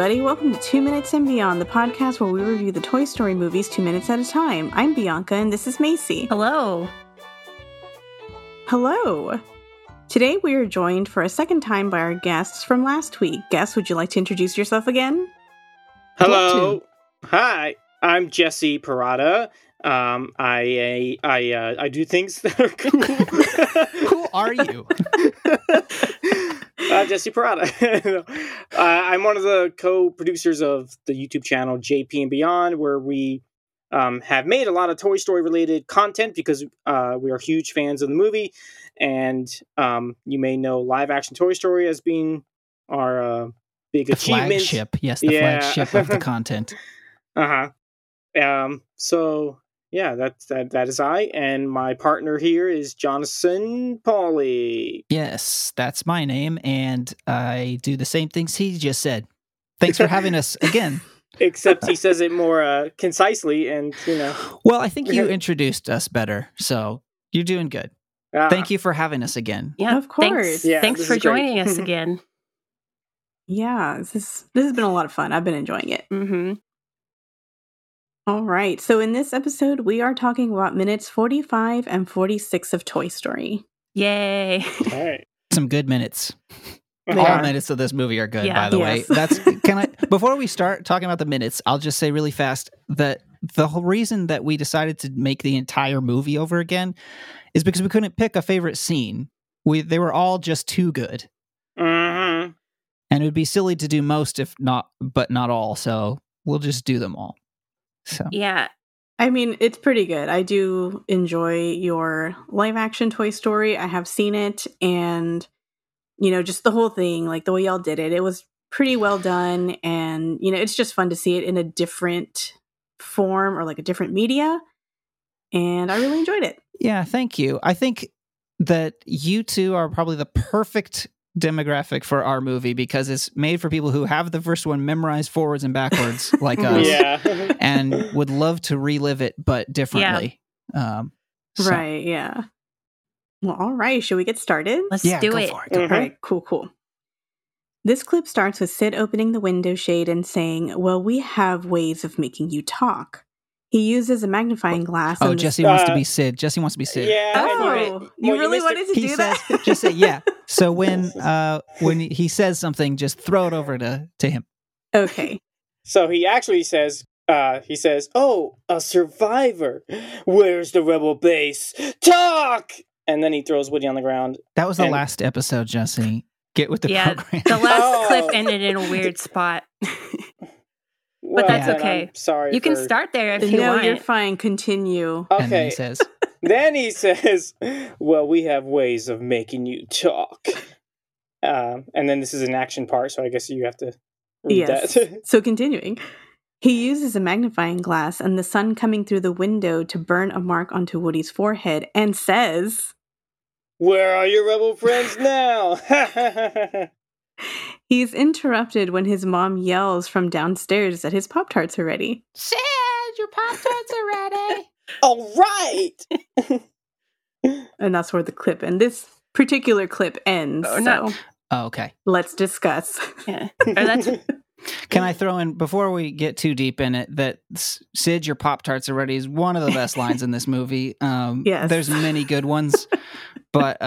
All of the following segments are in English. everybody. Welcome to 2 Minutes and Beyond, the podcast where we review the Toy Story movies 2 minutes at a time. I'm Bianca, and this is Macy. Hello. Hello. Today we are joined for a second time by our guests from last week. Guests, would you like to introduce yourself again? Hello. Hi. I'm Jesse Parada. I do things that are cool. Who are you? Jesse Parada. I'm one of the co-producers of the YouTube channel JP and Beyond, where we have made a lot of Toy Story related content because we are huge fans of the movie, and you may know live action Toy Story as being our big achievement. Flagship, yes, flagship of the content. Yeah, that is I, and my partner here is Jonathan Pauly. Yes, that's my name, and I do the same things he just said. Thanks for having us again. Except he says it more concisely, and you know. Well, I think you introduced us better, so you're doing good. Thank you for having us again. Yeah, of course. Thanks for joining us again. Yeah, this has been a lot of fun. I've been enjoying it. Mm-hmm. All right, so in this episode, we are talking about minutes 45 and 46 of Toy Story. Yay! All right. Some good minutes. All minutes of this movie are good, by the way. Before we start talking about the minutes, I'll just say really fast that the whole reason that we decided to make the entire movie over again is because we couldn't pick a favorite scene. They were all just too good. Mm-hmm. And it would be silly to do most, but not all, so we'll just do them all. So. Yeah, I mean, it's pretty good. I do enjoy your live action Toy Story. I have seen it, and you know, just the whole thing, like the way y'all did it, it was pretty well done. And you know, it's just fun to see it in a different form or like a different media. And I really enjoyed it. Yeah, thank you. I think that you two are probably the perfect demographic for our movie because it's made for people who have the first one memorized forwards and backwards like us and would love to relive it but differently. Right, yeah. Well, all right, should we get started? Let's do it. All right, cool. This clip starts with Sid opening the window shade and saying, "Well, we have ways of making you talk." He uses a magnifying glass. Oh, Jesse wants to be Sid. Jesse wants to be Sid. Yeah. Oh, you really wanted to do that? Just say, yeah. So when he says something, just throw it over to him. Okay. So he actually says, "Oh, a survivor. Where's the rebel base? Talk!" And then he throws Woody on the ground. That was the last episode, Jesse. Get with the program. The last clip ended in a weird spot. Well, but that's okay. I'm sorry. You can start there if you want. No, you're fine. Continue. Okay. And then he says, "Well, we have ways of making you talk." And then this is an action part, so I guess you have to read that. So continuing. He uses a magnifying glass and the sun coming through the window to burn a mark onto Woody's forehead and says, "Where are your rebel friends now?" He's interrupted when his mom yells from downstairs that his Pop-Tarts are ready. "Sid, your Pop-Tarts are ready." All right. And that's where the clip ends. This particular clip ends. Okay. Let's discuss. Yeah. Can I throw in, before we get too deep in it, that "Sid, your Pop-Tarts are ready" is one of the best lines in this movie. Yes. There's many good ones, but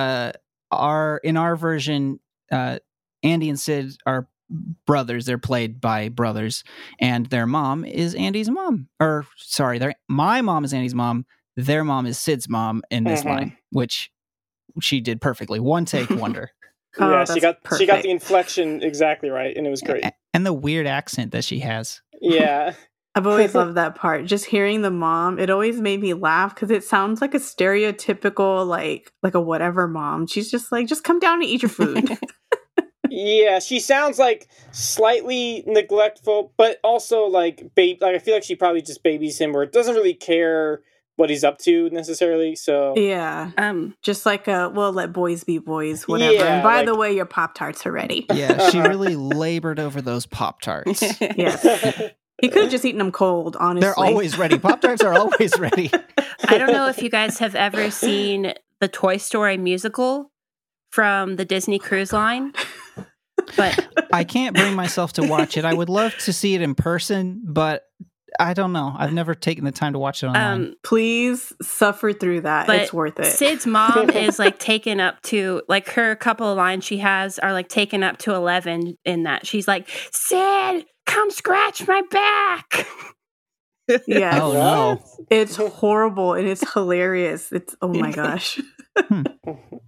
in our version, Andy and Sid are brothers. They're played by brothers, and their mom is Andy's mom. Or sorry, my mom is Andy's mom. Their mom is Sid's mom in this line, which she did perfectly. One take wonder. She got the inflection exactly right, and it was great. And the weird accent that she has. Yeah. I've always loved that part. Just hearing the mom, it always made me laugh because it sounds like a stereotypical, like a whatever mom. She's just like, "Just come down and eat your food." Yeah, she sounds like slightly neglectful, but also like I feel like she probably just babies him, or doesn't really care what he's up to necessarily. So yeah, just like well, let boys be boys, whatever. Yeah, and by the way, your Pop-Tarts are ready. Yeah, she really labored over those Pop-Tarts. Yes. He could have just eaten them cold, honestly. They're always ready. Pop-Tarts are always ready. I don't know if you guys have ever seen the Toy Story musical from the Disney Cruise Line. But I can't bring myself to watch it. I would love to see it in person, but I don't know. I've never taken the time to watch it online. Please suffer through that. It's worth it. Sid's mom is like taken up to, like, her couple of lines she has are like taken up to 11 in that. She's like, Sid, come scratch my back. Yeah. Oh, no. It's horrible and it's hilarious. It's, oh my gosh.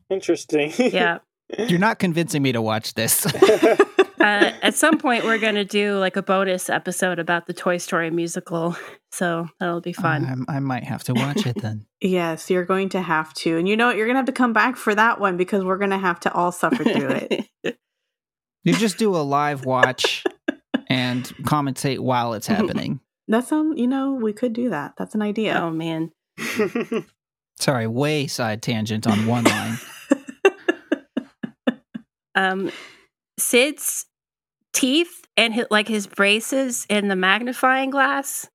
Interesting. Yeah. You're not convincing me to watch this. At some point, we're going to do like a bonus episode about the Toy Story musical. So that'll be fun. I might have to watch it then. Yes, you're going to have to. And you know what? You're going to have to come back for that one because we're going to have to all suffer through it. You just do a live watch and commentate while it's happening. That's, you know, we could do that. That's an idea. Oh, man. Sorry, way side tangent on one line. Sid's teeth and his braces and the magnifying glass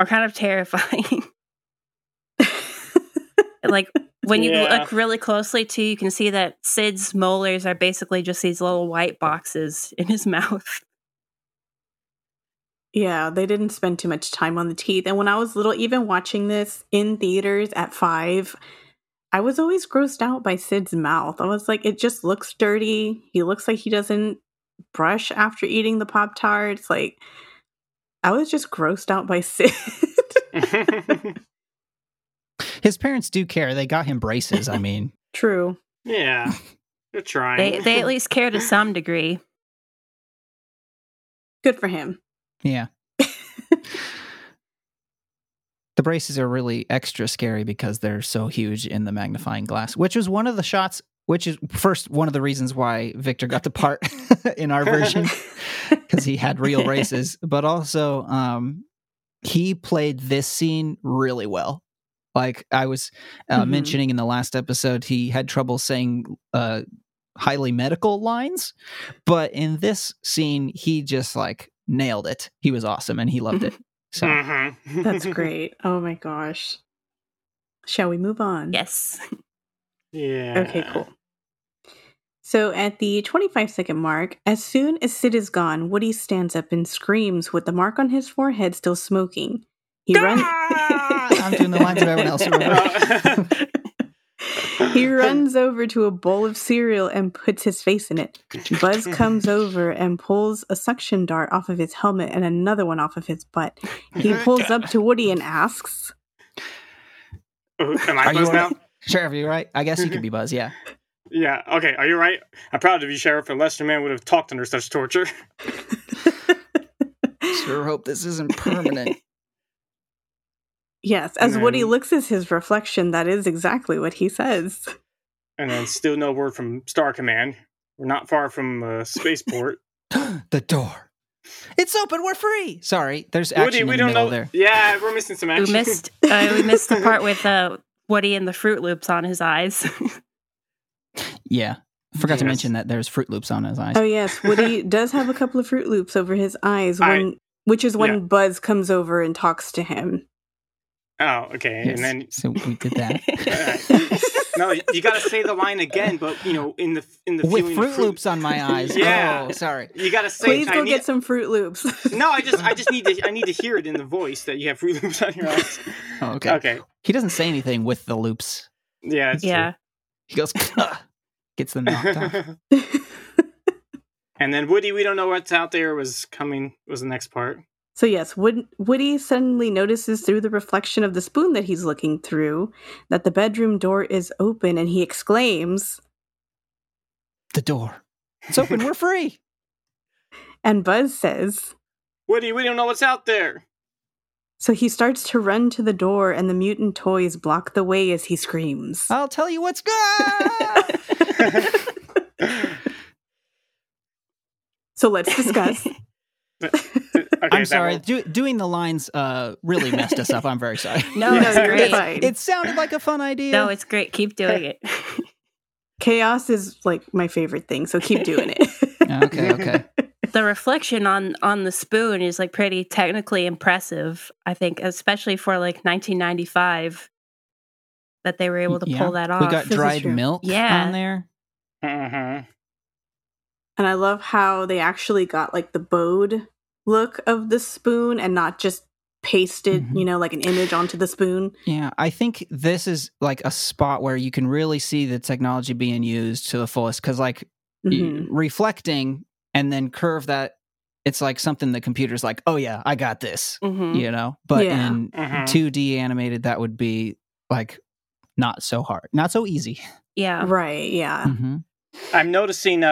are kind of terrifying. Like when you look really closely too, you can see that Sid's molars are basically just these little white boxes in his mouth. Yeah, they didn't spend too much time on the teeth. And when I was little, even watching this in theaters at 5, I was always grossed out by Sid's mouth. I was like, it just looks dirty. He looks like he doesn't brush after eating the Pop-Tarts. Like, I was just grossed out by Sid. His parents do care. They got him braces, I mean. True. Yeah, they're trying. They at least care to some degree. Good for him. Yeah. The braces are really extra scary because they're so huge in the magnifying glass, which is one of the shots, which is one of the reasons why Victor got the part in our version, because he had real braces. But also, he played this scene really well. Like I was mentioning in the last episode, he had trouble saying highly medical lines. But in this scene, he just like nailed it. He was awesome and he loved it. So. That's great. Oh my gosh. Shall we move on? Yes. Yeah. Okay, cool. So at the 25-second mark, as soon as Sid is gone, Woody stands up and screams with the mark on his forehead still smoking. He runs. I'm doing the lines of everyone else. He runs over to a bowl of cereal and puts his face in it. Buzz comes over and pulls a suction dart off of his helmet and another one off of his butt. He pulls up to Woody and asks, "Am I Buzz now? Sheriff, are you right? I guess you could be Buzz, yeah." Yeah, okay, are you right? I'm proud of you, Sheriff, unless your man would have talked under such torture. Sure hope this isn't permanent. Yes, as then, Woody looks at his reflection, that is exactly what he says. And then still no word from Star Command. We're not far from spaceport. The door. It's open, we're free! Sorry, there's action Woody, there. Yeah, we're missing some action. We missed the part with Woody and the Fruit Loops on his eyes. Yeah, forgot to mention that there's Fruit Loops on his eyes. Oh yes, Woody does have a couple of Fruit Loops over his eyes, which is when Buzz comes over and talks to him. Oh, okay. Yes. And then so we did that. No, you got to say the line again, but you know, in the with Fruit Loops on my eyes. Yeah, oh, sorry. You got to say. Please go get some Fruit Loops. No, I just need to hear it in the voice that you have Fruit Loops on your eyes. Oh, okay. He doesn't say anything with the loops. Yeah. That's true. He goes gets them knocked off. And then Woody, we don't know what's out there. Was the next part. So yes, Woody suddenly notices through the reflection of the spoon that he's looking through that the bedroom door is open, and he exclaims, "The door. It's open, we're free." And Buzz says, "Woody, we don't know what's out there." So he starts to run to the door, and the mutant toys block the way as he screams, "I'll tell you what's good." So let's discuss. Okay, I'm sorry. Doing the lines really messed us up. I'm very sorry. No, it's great. Fine. It sounded like a fun idea. No, it's great. Keep doing it. Chaos is like my favorite thing, so keep doing it. Okay. The reflection on the spoon is like pretty technically impressive, I think, especially for like 1995 that they were able to pull that off. We got dried milk on there. Uh-huh. And I love how they actually got like the bowed look of the spoon and not just pasted, you know, like an image onto the spoon. Yeah, I think this is like a spot where you can really see the technology being used to the fullest, because like reflecting and then curve that, it's like something the computer's like, oh yeah, I got this, you know? But in 2D animated, that would be like not so hard, not so easy. Yeah. Right, yeah. I'm noticing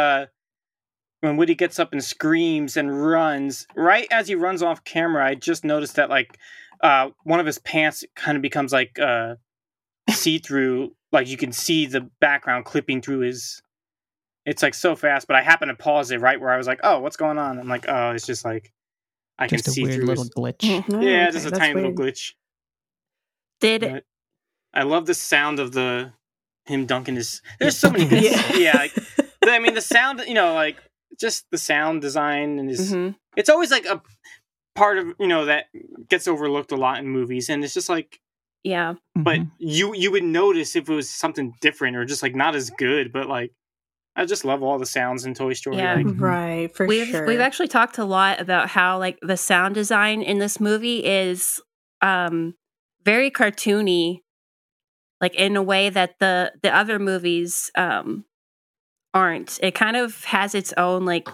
when Woody gets up and screams and runs, right as he runs off camera, I just noticed that like one of his pants kind of becomes like see-through, like you can see the background clipping through his... It's like so fast, but I happened to pause it right where I was like, oh, what's going on? I'm like, oh, it's just like, I just can see through. Just a weird little glitch. No, yeah, okay, just a tiny little glitch. Did it? I love the sound of the, him dunking his, there's so many good like, I mean, the sound, you know, like, just the sound design and his, it's always like a part of, you know, that gets overlooked a lot in movies, and it's just like, but you would notice if it was something different or just like not as good, but like, I just love all the sounds in Toy Story. Yeah, like. Right, for sure. We've actually talked a lot about how like the sound design in this movie is very cartoony, like in a way that the other movies aren't. It kind of has its own like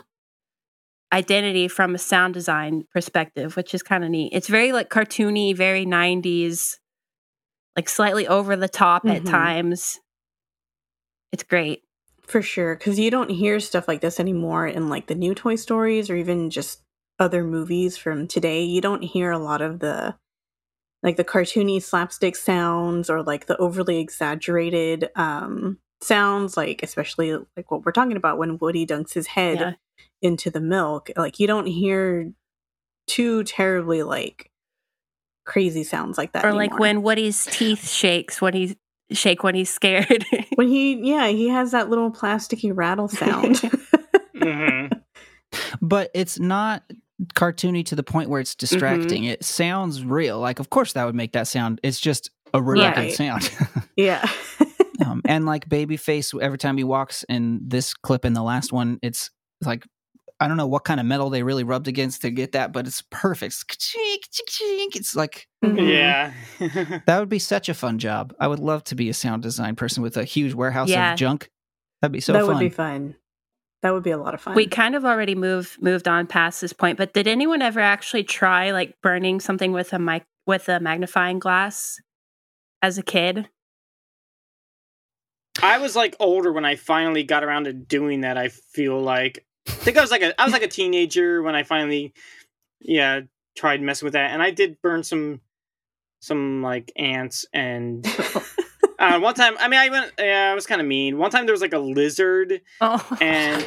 identity from a sound design perspective, which is kind of neat. It's very like cartoony, very 90s, like slightly over the top at times. It's great. For sure, because you don't hear stuff like this anymore in like the new Toy Stories or even just other movies from today. You don't hear a lot of the like the cartoony slapstick sounds or like the overly exaggerated sounds, like especially like what we're talking about when Woody dunks his head into the milk. Like you don't hear too terribly like crazy sounds like that or anymore. Like when Woody's teeth shakes when he's when he's scared. When he has that little plasticky rattle sound. But it's not cartoony to the point where it's distracting. It sounds real. Like, of course that would make that sound. It's just a real good sound. And like Babyface, every time he walks in this clip and the last one, it's like, I don't know what kind of metal they really rubbed against to get that, but it's perfect. It's like, that would be such a fun job. I would love to be a sound design person with a huge warehouse of junk. That'd be so fun. That would be fun. That would be a lot of fun. We kind of already moved on past this point, but did anyone ever actually try like burning something with a magnifying glass as a kid? I was like older when I finally got around to doing that. I feel like I was like a teenager when I finally tried messing with that, and I did burn some like ants and one time I was kind of mean. One time there was like a lizard and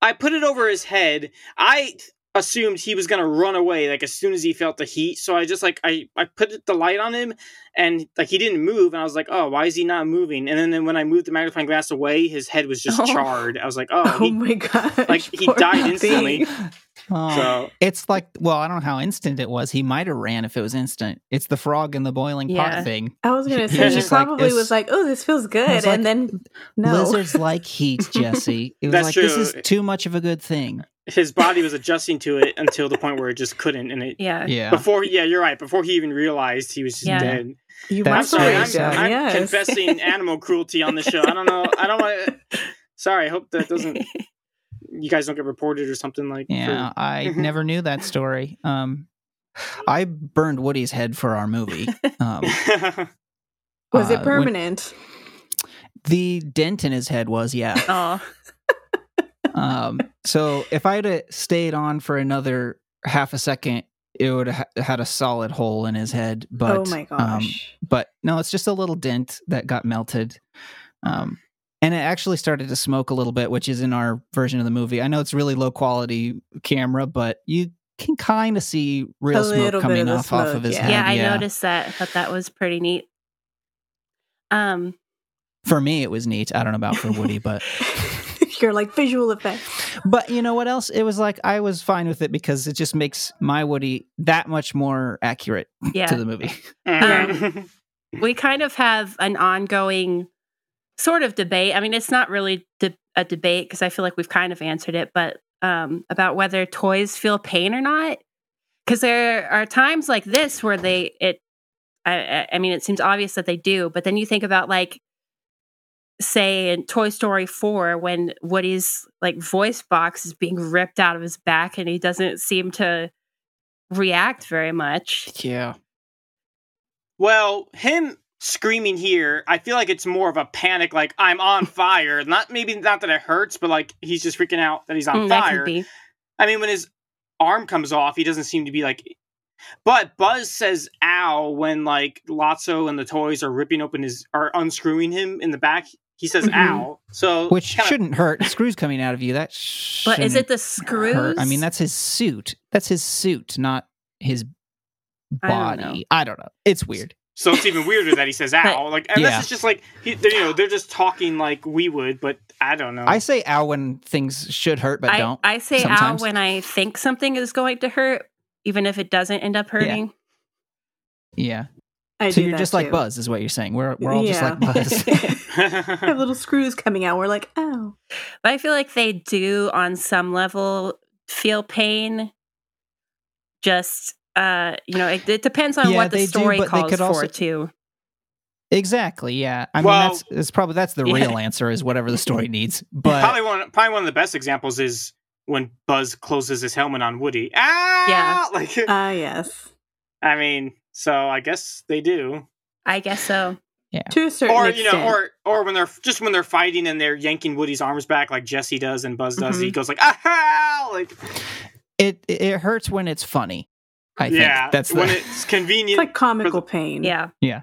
I put it over his head. I assumed he was gonna run away like as soon as he felt the heat, so I just like I put the light on him and like he didn't move, and I was like, oh, why is he not moving? And then when I moved the magnifying glass away, his head was just charred. I was like, oh my god, like he died instantly. So it's like, well, I don't know how instant it was. He might have ran if it was instant. It's the frog in the boiling pot thing. I was gonna say he probably was like, oh, this feels good, and like, then lizards like heat, Jesse. It was that's like true. This is too much of a good thing. His body was adjusting to it until the point where it just couldn't, and it before you're right, before he even realized he was just dead. I'm confessing animal cruelty on the show. I don't know. I don't want. Sorry, I hope that doesn't. You guys don't get reported or something like. Yeah, I never knew that story. I burned Woody's head for our movie. Was it permanent? The dent in his head was so if I had stayed on for another half a second, it would have had a solid hole in his head. But oh my gosh! But no, it's just a little dent that got melted, and it actually started to smoke a little bit, which is in our version of the movie. I know it's really low quality camera, but you can kind of see real smoke coming off of his head. Yeah, I noticed that. I thought that was pretty neat. For me, it was neat. I don't know about for Woody, but. Or like visual effects, but you know what else? It was like I was fine with it because it just makes my Woody that much more accurate to the movie. We kind of have an ongoing sort of debate. I mean, it's not really a debate, because I feel like we've kind of answered it, but about whether toys feel pain or not. Because there are times like this where I mean, it seems obvious that they do, but then you think about, like, say in Toy Story 4, when Woody's, like, voice box is being ripped out of his back and he doesn't seem to react very much. Yeah. Well, him screaming here, I feel like it's more of a panic, like, I'm on fire. Not that it hurts, but, like, he's just freaking out that he's on fire. I mean, when his arm comes off, he doesn't seem to be, like... But Buzz says ow when, like, Lotso and the toys are ripping open are unscrewing him in the back. He says ow. So which kinda... shouldn't hurt. Screws coming out of you. That shouldn't But is it the screws? Hurt. I mean, that's his suit. Not his body. I don't know. It's weird. So it's even weirder that he says ow. Like, and this is just like, they're just talking like we would, but I don't know. I say ow when things should hurt, but don't. I say sometimes. Ow when I think something is going to hurt, even if it doesn't end up hurting. Yeah. So you're just too. Like Buzz, is what you're saying. We're all just like Buzz. Have little screws coming out. We're like, oh. But I feel like they do, on some level, feel pain. Just, it depends on what the story calls for, too. Exactly, yeah. I mean, that's the real answer, is whatever the story needs. But probably one of the best examples is when Buzz closes his helmet on Woody. Yes. I mean, so I guess they do. I guess so. Yeah. To a certain extent. Or when they're fighting and they're yanking Woody's arms back, like Jesse does and Buzz does, he goes like, aha! Like, it hurts when it's funny. I think that's when it's convenient. It's like comical pain. Yeah. Yeah.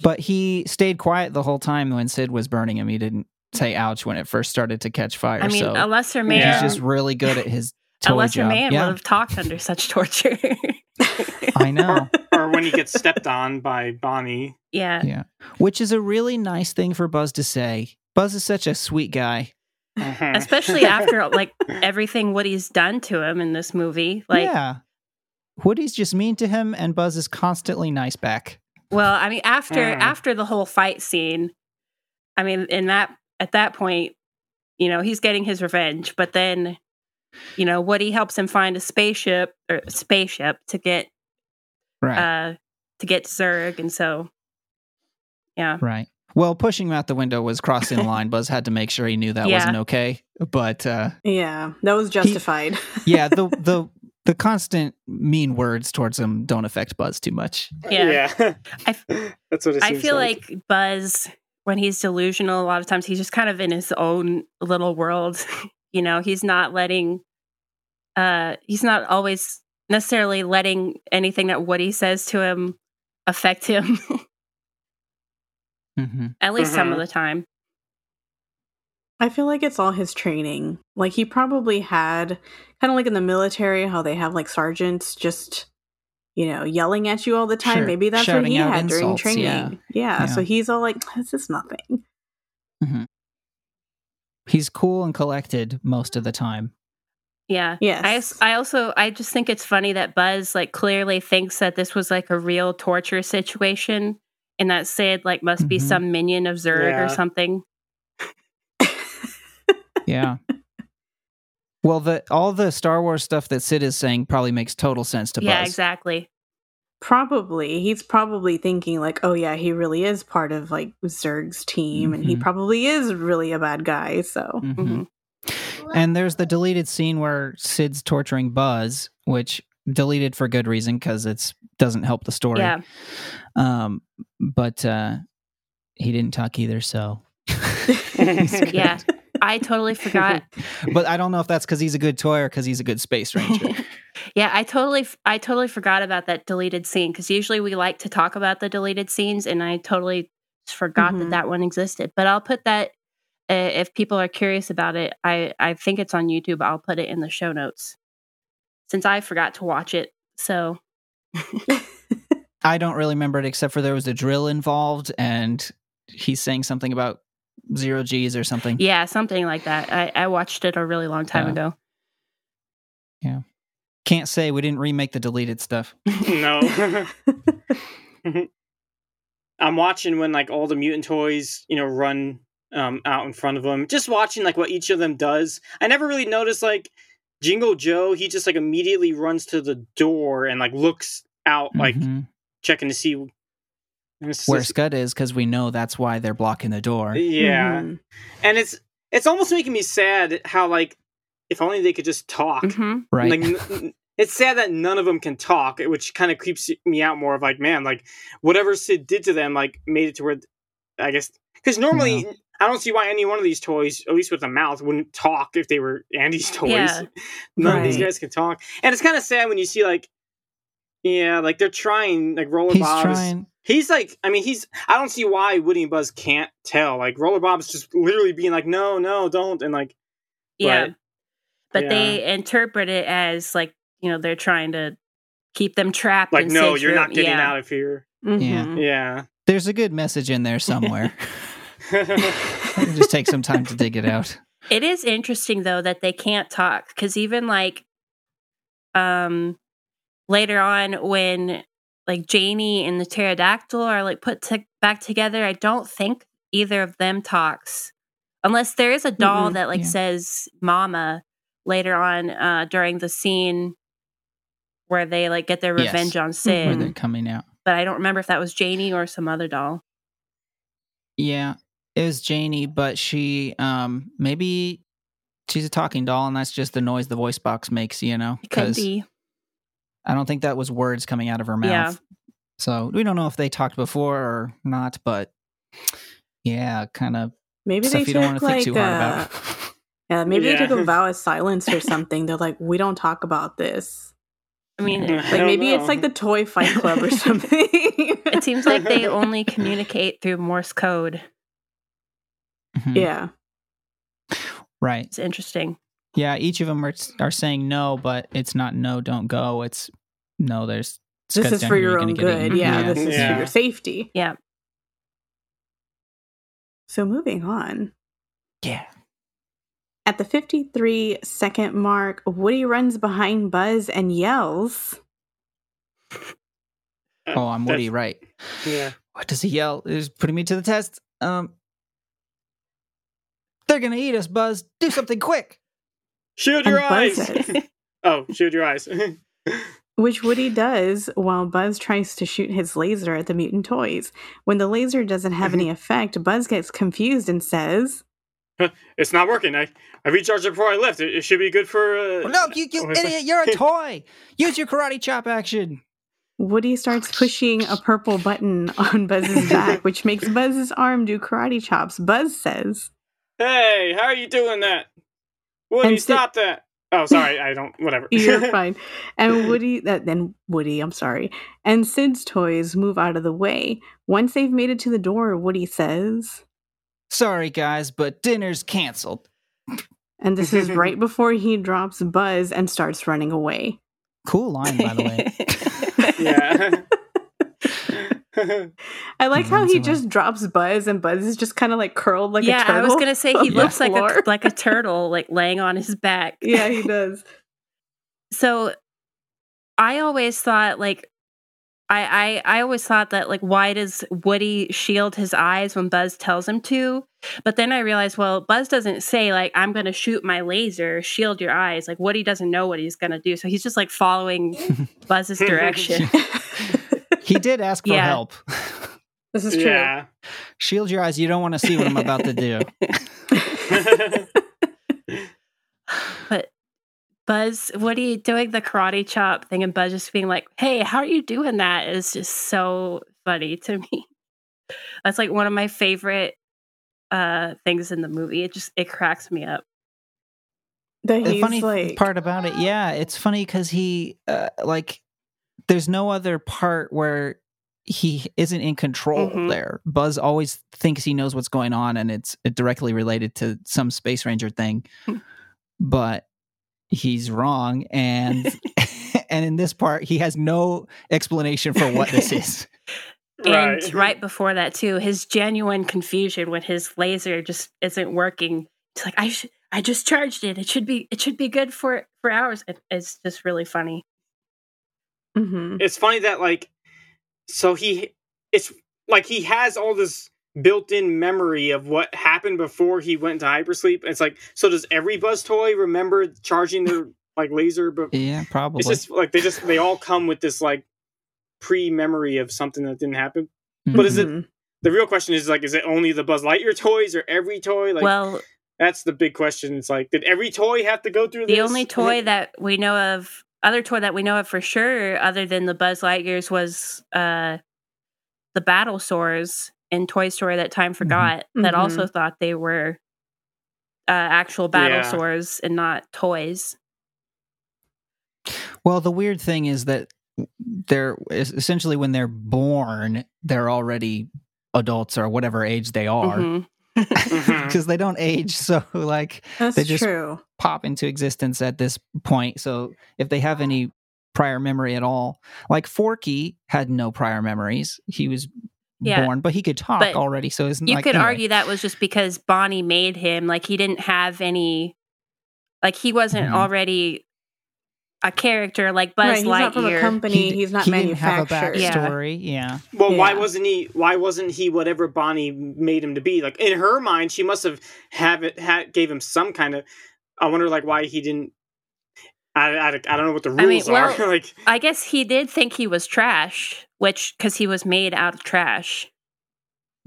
But he stayed quiet the whole time when Sid was burning him. He didn't say ouch when it first started to catch fire. I mean, a lesser man. He's just really good at his toy job. Would have talked under such torture. I know. Or when he gets stepped on by Bonnie. Yeah. Yeah. Which is a really nice thing for Buzz to say. Buzz is such a sweet guy. Uh-huh. Especially after, like, everything Woody's done to him in this movie. Like, yeah. Woody's just mean to him, and Buzz is constantly nice back. Well, I mean, after the whole fight scene, I mean, at that point, he's getting his revenge, but then, Woody helps him find a spaceship to get, to get Zerg. And so, yeah. Right. Well, pushing him out the window was crossing the line. Buzz had to make sure he knew that wasn't okay, but. That was justified. The constant mean words towards him don't affect Buzz too much. Yeah. That's what it seems I feel like Buzz, when he's delusional, a lot of times he's just kind of in his own little world. He's not always necessarily letting anything that Woody says to him affect him. At least some of the time. I feel like it's all his training. Like, he probably had, kind of like in the military, how they have, like, sergeants just... yelling at you all the time. Sure. Maybe that's what he had insults, during training. Yeah. So he's all like, this is nothing. Mm-hmm. He's cool and collected most of the time. Yeah. Yes. I just think it's funny that Buzz, like, clearly thinks that this was, like, a real torture situation, and that Sid, like, must be some minion of Zurg or something. Yeah. Well, all the Star Wars stuff that Sid is saying probably makes total sense to Buzz. Yeah, exactly. Probably. He's probably thinking, like, oh, yeah, he really is part of, like, Zerg's team, and he probably is really a bad guy, so... And there's the deleted scene where Sid's torturing Buzz, which deleted for good reason, because it doesn't help the story. Yeah. But he didn't talk either, so... Yeah. I totally forgot. But I don't know if that's because he's a good toy or because he's a good space ranger. Yeah, I totally forgot about that deleted scene, because usually we like to talk about the deleted scenes, and I totally forgot that one existed. But I'll put that, if people are curious about it, I think it's on YouTube. I'll put it in the show notes, since I forgot to watch it. So I don't really remember it, except for there was a drill involved, and he's saying something about 0 Gs or something. Yeah, something like that. I watched it a really long time ago. Yeah. Can't say we didn't remake the deleted stuff. No. I'm watching when, like, all the mutant toys, run out in front of them. Just watching like what each of them does. I never really noticed like Jingle Joe. He just like immediately runs to the door and like looks out, like checking to see where Scud is, because we know that's why they're blocking the door. Yeah, and it's almost making me sad how like if only they could just talk, right? Like, it's sad that none of them can talk, which kind of creeps me out more. Of like, man, like whatever Sid did to them, like made it to where, I guess, because normally I don't see why any one of these toys, at least with a mouth, wouldn't talk if they were Andy's toys. Yeah. None of these guys can talk, and it's kind of sad when you see like, yeah, like they're trying, like Roller Bob's. He's like, I mean, I don't see why Woody and Buzz can't tell. Like Roller Bob's just literally being like, no, don't, and like, but they interpret it as like. You know, they're trying to keep them trapped. Like, no, you're not getting out of here. Mm-hmm. Yeah. There's a good message in there somewhere. It'll just take some time to dig it out. It is interesting, though, that they can't talk. Because even, like, later on when, like, Janie and the pterodactyl are, like, put back together, I don't think either of them talks. Unless there is a doll that, like, says mama later on during the scene where they like get their revenge on Sid, where they're coming out. But I don't remember if that was Janie or some other doll. Yeah, it was Janie, but she maybe she's a talking doll, and that's just the noise the voice box makes. You know, it could be. I don't think that was words coming out of her mouth. Yeah. So we don't know if they talked before or not. But yeah, kind of. Maybe they don't want to think too hard about. Yeah, maybe they took a vow of silence or something. They're like, we don't talk about this. I mean, like maybe it's like the Toy Fight Club or something. It seems like they only communicate through Morse code. Mm-hmm. Yeah. Right. It's interesting. Yeah, each of them are saying no, but it's not no, don't go. It's no, there's... This is for your own good. Yeah, this is for your safety. Yeah. So moving on. Yeah. At the 53-second mark, Woody runs behind Buzz and yells. Oh, I'm Woody, right? Yeah. What does he yell? He's putting me to the test. They're gonna eat us, Buzz. Do something quick. Shield your eyes. Oh, shield your eyes. Which Woody does while Buzz tries to shoot his laser at the mutant toys. When the laser doesn't have any effect, Buzz gets confused and says... It's not working. I recharged it before I left. It should be good for... No, you idiot! You're a toy! Use your karate chop action! Woody starts pushing a purple button on Buzz's back, which makes Buzz's arm do karate chops. Buzz says... Hey, how are you doing that? Woody, stop that! Oh, sorry, I don't... Whatever. You're fine. And Woody, I'm sorry. And Sid's toys move out of the way. Once they've made it to the door, Woody says... Sorry, guys, but dinner's canceled. And this is right before he drops Buzz and starts running away. Cool line, by the way. Yeah. I like how he just drops Buzz and Buzz is just kind of like curled like a turtle. Yeah, I was going to say he looks like a turtle, like laying on his back. Yeah, he does. So I always thought like, I always thought that, like, why does Woody shield his eyes when Buzz tells him to? But then I realized, well, Buzz doesn't say, like, I'm going to shoot my laser, shield your eyes. Like, Woody doesn't know what he's going to do. So he's just, like, following Buzz's direction. He did ask for help. This is true. Yeah. Shield your eyes. You don't want to see what I'm about to do. But... Buzz, Woody doing the karate chop thing and Buzz just being like, hey, how are you doing that? Is just so funny to me. That's like one of my favorite things in the movie. It cracks me up. The funny part about it, it's funny because he, there's no other part where he isn't in control there. Buzz always thinks he knows what's going on and it's directly related to some Space Ranger thing. But he's wrong, and and in this part, he has no explanation for what this is. And right before that, too, his genuine confusion when his laser just isn't working. It's like I just charged it. It should be good for hours. It's just really funny. Mm-hmm. It's funny that like, so he has all this built-in memory of what happened before he went to hypersleep. It's like, so does every Buzz toy remember charging their like laser? But yeah, probably. It's just like they all come with this like pre-memory of something that didn't happen. Mm-hmm. But is it the real question is like, is it only the Buzz Lightyear toys or every toy? Like, well, that's the big question. It's like, did every toy have to go through this? The only toy that we know of, other toy that we know of for sure, other than the Buzz Lightyears, was the Battlesaurs in Toy Story That Time Forgot, mm-hmm. that also thought they were actual Battlesaurs and not toys. Well, the weird thing is that they're essentially, when they're born, they're already adults or whatever age they are. Mm-hmm. Because they don't age, so like that's they just true. Pop into existence at this point. So if they have any prior memory at all, like Forky had no prior memories. He was born, but he could talk already. So it's you could argue that was just because Bonnie made him. Like he didn't have any. Like he wasn't already a character like Buzz Lightyear. He's not from a company. He's not manufactured. Didn't have a backstory. Yeah. Well, why wasn't he? Why wasn't he whatever Bonnie made him to be? Like in her mind, she must have gave him some kind of. I wonder, like, why he didn't. I don't know what the rules are. Like, I guess he did think he was trash, because he was made out of trash.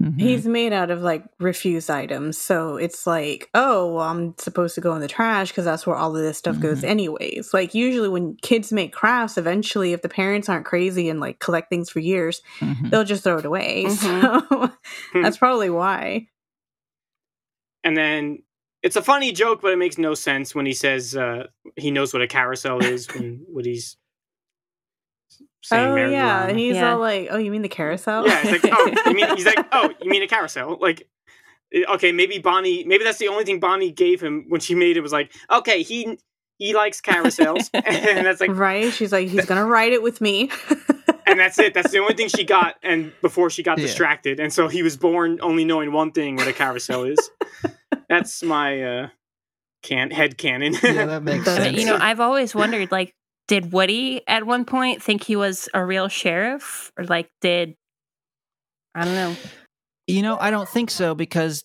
Mm-hmm. He's made out of like refuse items, so it's like, oh, well, I'm supposed to go in the trash because that's where all of this stuff goes, anyways. Like usually, when kids make crafts, eventually, if the parents aren't crazy and like collect things for years, they'll just throw it away. So that's probably why. And then it's a funny joke, but it makes no sense when he says he knows what a carousel is when Woody's. And he's all like, "Oh, you mean the carousel?" Yeah, it's like, "Oh, you mean?" He's like, "Oh, you mean a carousel?" Like, okay, maybe Bonnie. Maybe that's the only thing Bonnie gave him when she made it was like, "Okay, he likes carousels," and that's like, right? She's like, "He's gonna ride it with me," and that's it. That's the only thing she got, and before she got distracted, and so he was born only knowing one thing: what a carousel is. That's my headcanon. Yeah, that makes sense. You know, I've always wondered, like. Did Woody at one point think he was a real sheriff? Or like, I don't know. You know, I don't think so because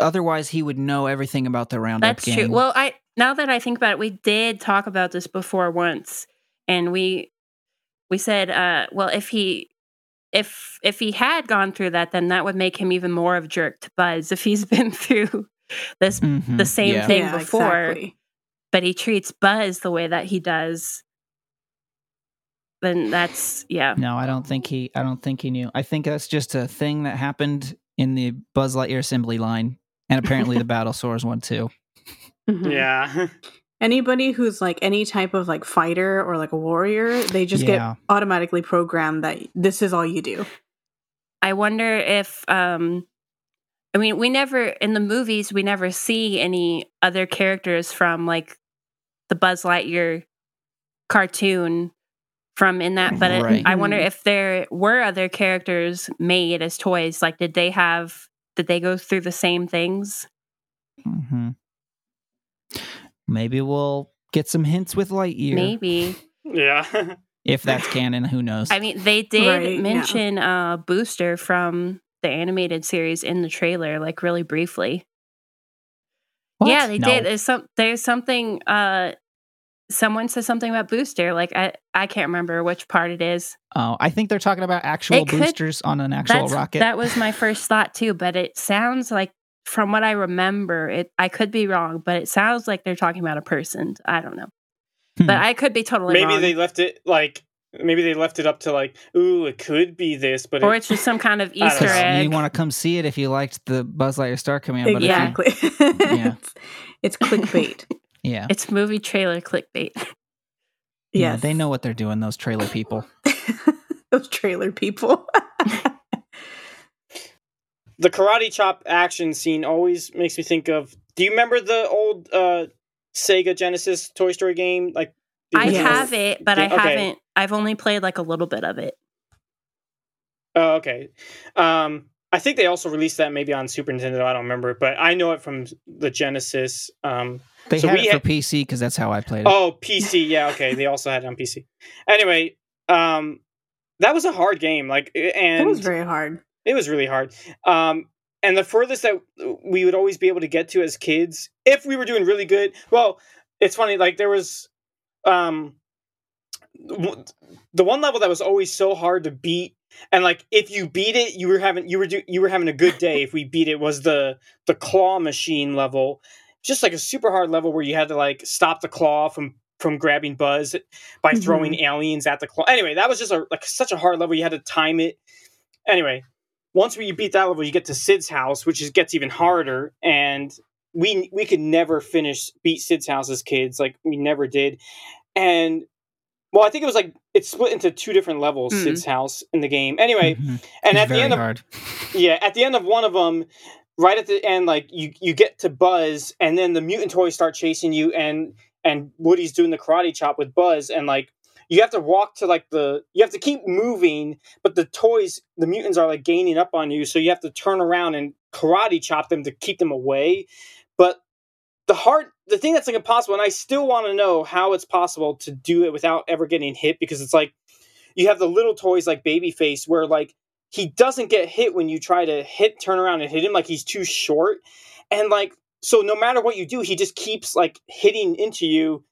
otherwise he would know everything about the Roundup game. That's true. Well, now that I think about it, we did talk about this before once. And we said, well, if he had gone through that, then that would make him even more of a jerk to Buzz if he's been through this the same thing before. Exactly. But he treats Buzz the way that he does. Then that's No, I don't think he knew. I think that's just a thing that happened in the Buzz Lightyear assembly line, and apparently the Battlesaurs one too. Mm-hmm. Yeah. Anybody who's like any type of like fighter or like a warrior, they just get automatically programmed that this is all you do. I wonder if. I mean, we never see any other characters from like the Buzz Lightyear cartoon from in that. But I wonder if there were other characters made as toys. Like, did they go through the same things? Mm-hmm. Maybe we'll get some hints with Lightyear. Maybe. Yeah. If that's canon, who knows? I mean, they did mention Booster from the animated series in the trailer, like really briefly. What? Yeah, they did. There's something. Someone says something about Booster. Like I can't remember which part it is. Oh, I think they're talking about actual boosters on an actual rocket. That was my first thought too. But it sounds like, from what I remember, I could be wrong, but it sounds like they're talking about a person. I don't know, but I could be totally wrong. Maybe they left it up to like, ooh, it could be this, but it's just some kind of Easter egg. You want to come see it if you liked the Buzz Lightyear Star Command, but it's clickbait. Yeah, it's movie trailer clickbait. Yeah, they know what they're doing. Those trailer people. Those trailer people. The karate chop action scene always makes me think of. Do you remember the old Sega Genesis Toy Story game, like? I have it, but I haven't. I've only played like a little bit of it. Oh, okay. I think they also released that maybe on Super Nintendo. I don't remember, but I know it from the Genesis. They had it for PC because that's how I played it. Oh, PC. Yeah, okay. They also had it on PC. Anyway, that was a hard game. Like, and it was very hard. It was really hard. And the furthest that we would always be able to get to as kids, if we were doing really good. Well, it's funny, like there was the one level that was always so hard to beat, and like if you beat it, you were having a good day. If we beat it, was the claw machine level, just like a super hard level where you had to like stop the claw from grabbing Buzz by throwing aliens at the claw. Anyway, that was just such a hard level. You had to time it. Anyway, once you beat that level, you get to Sid's house, which gets even harder. And we could never beat Sid's house as kids. Like, we never did. And, well, I think it was like, it's split into two different levels, Sid's house in the game. Anyway, and at the end hard. At the end of one of them, right at the end, like, you get to Buzz, and then the mutant toys start chasing you, and Woody's doing the karate chop with Buzz, and, like, you have to walk to you have to keep moving, but the mutants are like gaining up on you. So you have to turn around and karate chop them to keep them away. But the thing that's like impossible, and I still want to know how it's possible to do it without ever getting hit, because it's like, you have the little toys like Babyface where like, he doesn't get hit when you try to turn around and hit him. Like, he's too short. And like, so no matter what you do, he just keeps like hitting into you.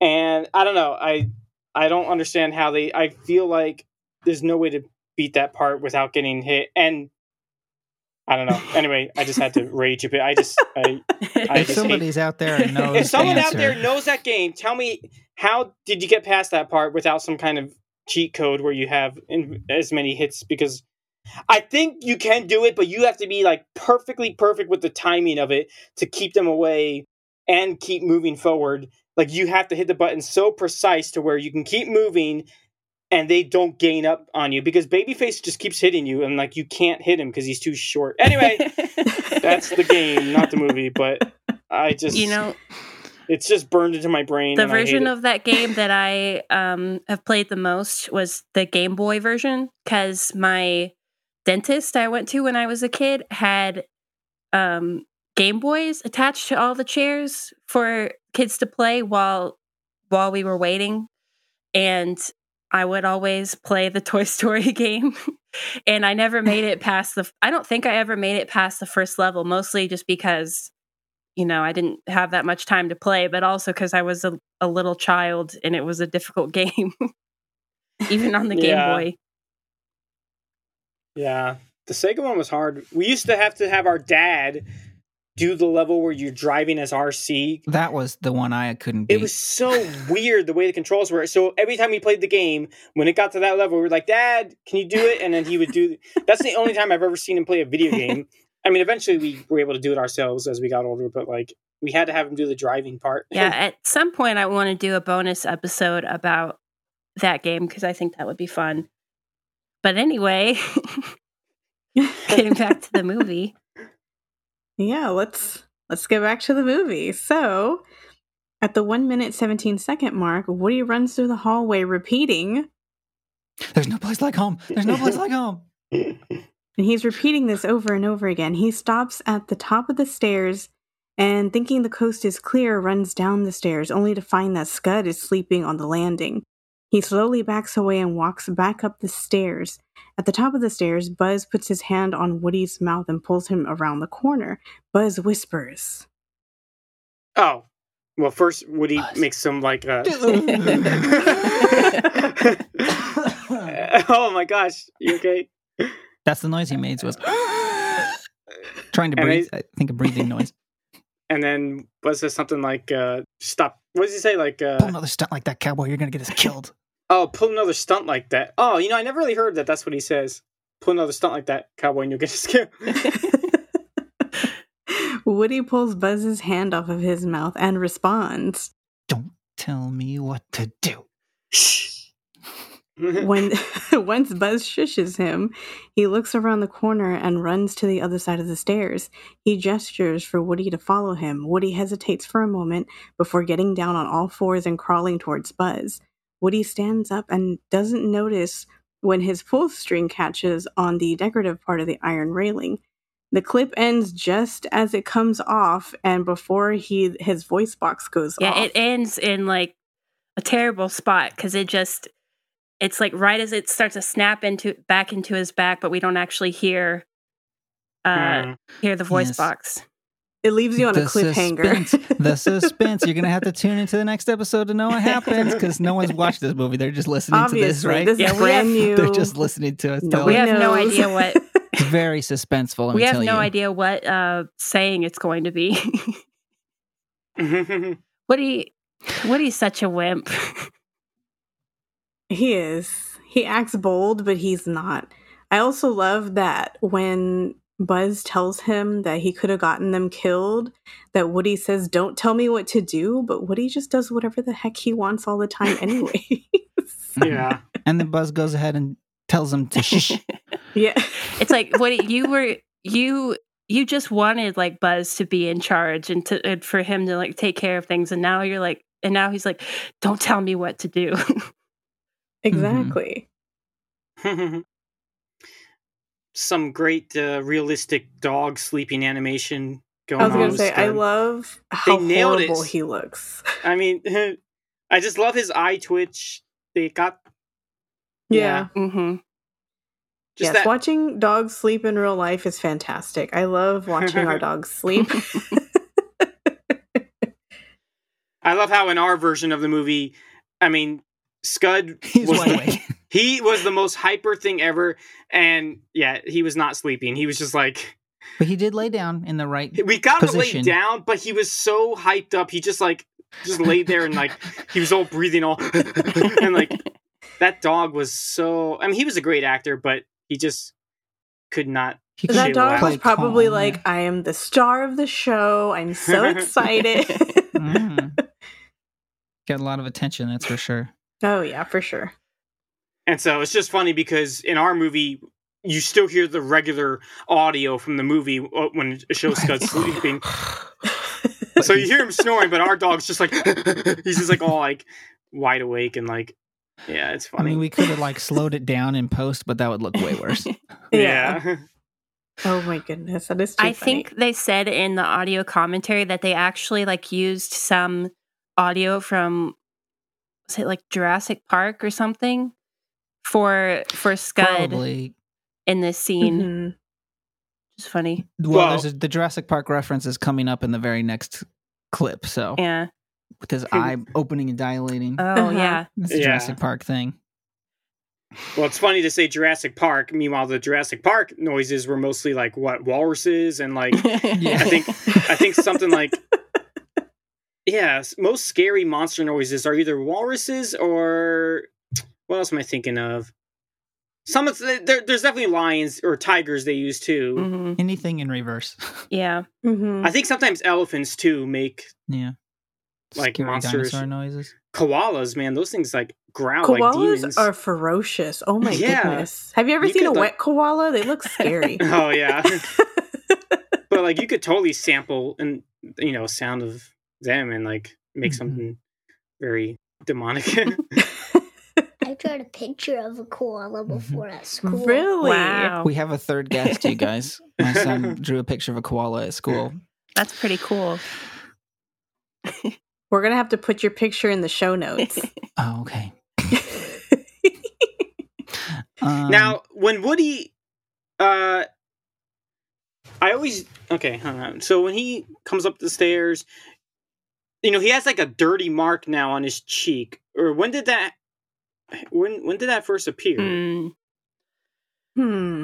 And I don't know. I don't understand how I feel like there's no way to beat that part without getting hit. And I don't know. Anyway, I just had to rage a bit. If somebody's out there and knows If someone out there knows that game, tell me, how did you get past that part without some kind of cheat code where you have as many hits? Because I think you can do it, but you have to be like perfectly perfect with the timing of it to keep them away and keep moving forward. Like, you have to hit the button so precise to where you can keep moving and they don't gain up on you, because Babyface just keeps hitting you and like you can't hit him because he's too short. Anyway, that's the game, not the movie, but I just, it's just burned into my brain. The version of that game that I have played the most was the Game Boy version, because my dentist I went to when I was a kid had Game Boys attached to all the chairs for kids to play while we were waiting, and I would always play the Toy Story game and I never made it past I don't think I ever made it past the first level, mostly just because I didn't have that much time to play, but also because I was a little child and it was a difficult game even on the Game Boy. The Sega one was hard. We used to have our dad do the level where you're driving as RC. That was the one I couldn't beat. It was so weird the way the controls were. So every time we played the game, when it got to that level, we were like, "Dad, can you do it?" And then he would do. That's the only time I've ever seen him play a video game. I mean, eventually we were able to do it ourselves as we got older, but like we had to have him do the driving part. Yeah, at some point I want to do a bonus episode about that game because I think that would be fun. But anyway, getting back to the movie. Yeah, let's get back to the movie. So, at the 1:17 mark, Woody runs through the hallway repeating, "There's no place like home. There's no place like home." And he's repeating this over and over again. He stops at the top of the stairs and, thinking the coast is clear, runs down the stairs, only to find that Scud is sleeping on the landing. He slowly backs away and walks back up the stairs. At the top of the stairs, Buzz puts his hand on Woody's mouth and pulls him around the corner. Buzz whispers. Oh. Well, first, Woody makes some, like, oh, my gosh. You okay? That's the noise he made, was trying to breathe. I think a breathing noise. And then Buzz says something like, stop. What does he say? Like, pull another stunt like that, cowboy. You're going to get us killed. Oh, pull another stunt like that. Oh, I never really heard that. That's what he says. Pull another stunt like that, cowboy, and you'll get us killed. Woody pulls Buzz's hand off of his mouth and responds, "Don't tell me what to do." Shh. Once Buzz shushes him, he looks around the corner and runs to the other side of the stairs. He gestures for Woody to follow him. Woody hesitates for a moment before getting down on all fours and crawling towards Buzz. Woody stands up and doesn't notice when his pull string catches on the decorative part of the iron railing. The clip ends just as it comes off and before his voice box goes off. Yeah, it ends in like a terrible spot because it just... it's like right as it starts to snap back into his back, but we don't actually hear the voice box. It leaves you on a cliffhanger. The suspense. You're going to have to tune into the next episode to know what happens, because no one's watched this movie. They're just listening to this, right? This is brand new. They're just listening to us. Nobody we have knows. No idea what... It's very suspenseful. We have no idea what saying it's going to be. Woody's such a wimp. He is. He acts bold, but he's not. I also love that when Buzz tells him that he could have gotten them killed, that Woody says, "Don't tell me what to do," but Woody just does whatever the heck he wants all the time anyway. Yeah. And then Buzz goes ahead and tells him to shh. Yeah. It's like, Woody, you just wanted like Buzz to be in charge and for him to like take care of things, and now you're like, and now he's like, "Don't tell me what to do." Exactly. Mm-hmm. Some great realistic dog sleeping animation going on. I was going to say, I love how horrible he looks. I mean, I just love his eye twitch. They got... Yeah. Mm-hmm. Just watching dogs sleep in real life is fantastic. I love watching our dogs sleep. I love how in our version of the movie, I mean, Scud... He's wide awake. He was the most hyper thing ever, and yeah, he was not sleeping. He was just like... But he did lay down in the right position. We got him to lay down, but he was so hyped up. He just like, laid there and like, he was all breathing all... And like, that dog was so... I mean, he was a great actor, but he just could not... That dog was probably like, "I am the star of the show. I'm so excited." Got a lot of attention, that's for sure. Oh yeah, for sure. And so it's just funny because in our movie, you still hear the regular audio from the movie when it shows Scud sleeping. So you hear him snoring, but our dog's just like, he's just like all like wide awake and like, yeah, it's funny. I mean, we could have like slowed it down in post, but that would look way worse. Yeah. Oh my goodness. That is too funny. I think they said in the audio commentary that they actually like used some audio from, was it like Jurassic Park or something? For Scud probably in this scene. Mm-hmm. It's funny. Well, there's the Jurassic Park reference is coming up in the very next clip, so yeah, with his eye opening and dilating. Oh yeah, it's a Jurassic Park thing. Well, it's funny to say Jurassic Park. Meanwhile, the Jurassic Park noises were mostly like what, walruses and like I think something like most scary monster noises are either walruses or... What else am I thinking of? There's definitely lions or tigers they use too. Mm-hmm. Anything in reverse. Yeah. Mm-hmm. I think sometimes elephants too make like scary monsters, dinosaur noises. Koalas, man, those things like growl. Koalas like demons. Are ferocious. Oh my goodness! Have you ever seen a wet koala? They look scary. Oh yeah. But like you could totally sample and sound of them and like make something very demonic. I tried a picture of a koala before at school. Really? Wow. We have a third guest, you guys. My son drew a picture of a koala at school. That's pretty cool. We're going to have to put your picture in the show notes. Oh, okay. Now, when Woody... I always... Okay, hang on. So when he comes up the stairs, he has like a dirty mark now on his cheek. Or when did that... When did that first appear? Right,